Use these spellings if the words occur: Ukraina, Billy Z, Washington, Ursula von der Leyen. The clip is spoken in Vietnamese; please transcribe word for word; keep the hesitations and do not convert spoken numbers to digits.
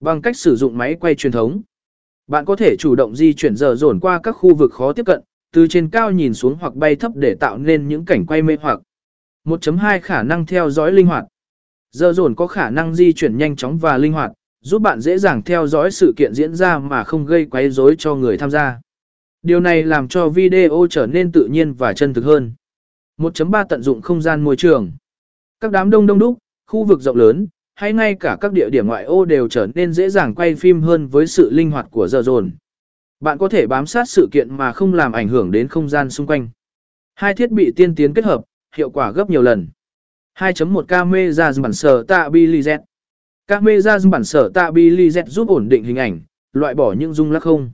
Bằng cách sử dụng máy quay truyền thống, bạn có thể chủ động di chuyển giờ dồn qua các khu vực khó tiếp cận, từ trên cao nhìn xuống hoặc bay thấp để tạo nên những cảnh quay mê hoặc. một chấm hai Khả năng theo dõi linh hoạt. Giờ dồn có khả năng di chuyển nhanh chóng và linh hoạt, giúp bạn dễ dàng theo dõi sự kiện diễn ra mà không gây quấy rối cho người tham gia. Điều này làm cho video trở nên tự nhiên và chân thực hơn. một chấm ba Tận dụng không gian môi trường. Các đám đông đông đúc, khu vực rộng lớn, hay ngay cả các địa điểm ngoại ô đều trở nên dễ dàng quay phim hơn với sự linh hoạt của giờ dồn. Bạn có thể bám sát sự kiện mà không làm ảnh hưởng đến không gian xung quanh. Hai thiết bị tiên tiến kết hợp, hiệu quả gấp nhiều lần. hai chấm một Camera bản sở tạ Billy Z. Camera bản sở tạ Billy Z giúp ổn định hình ảnh, loại bỏ những rung lắc không.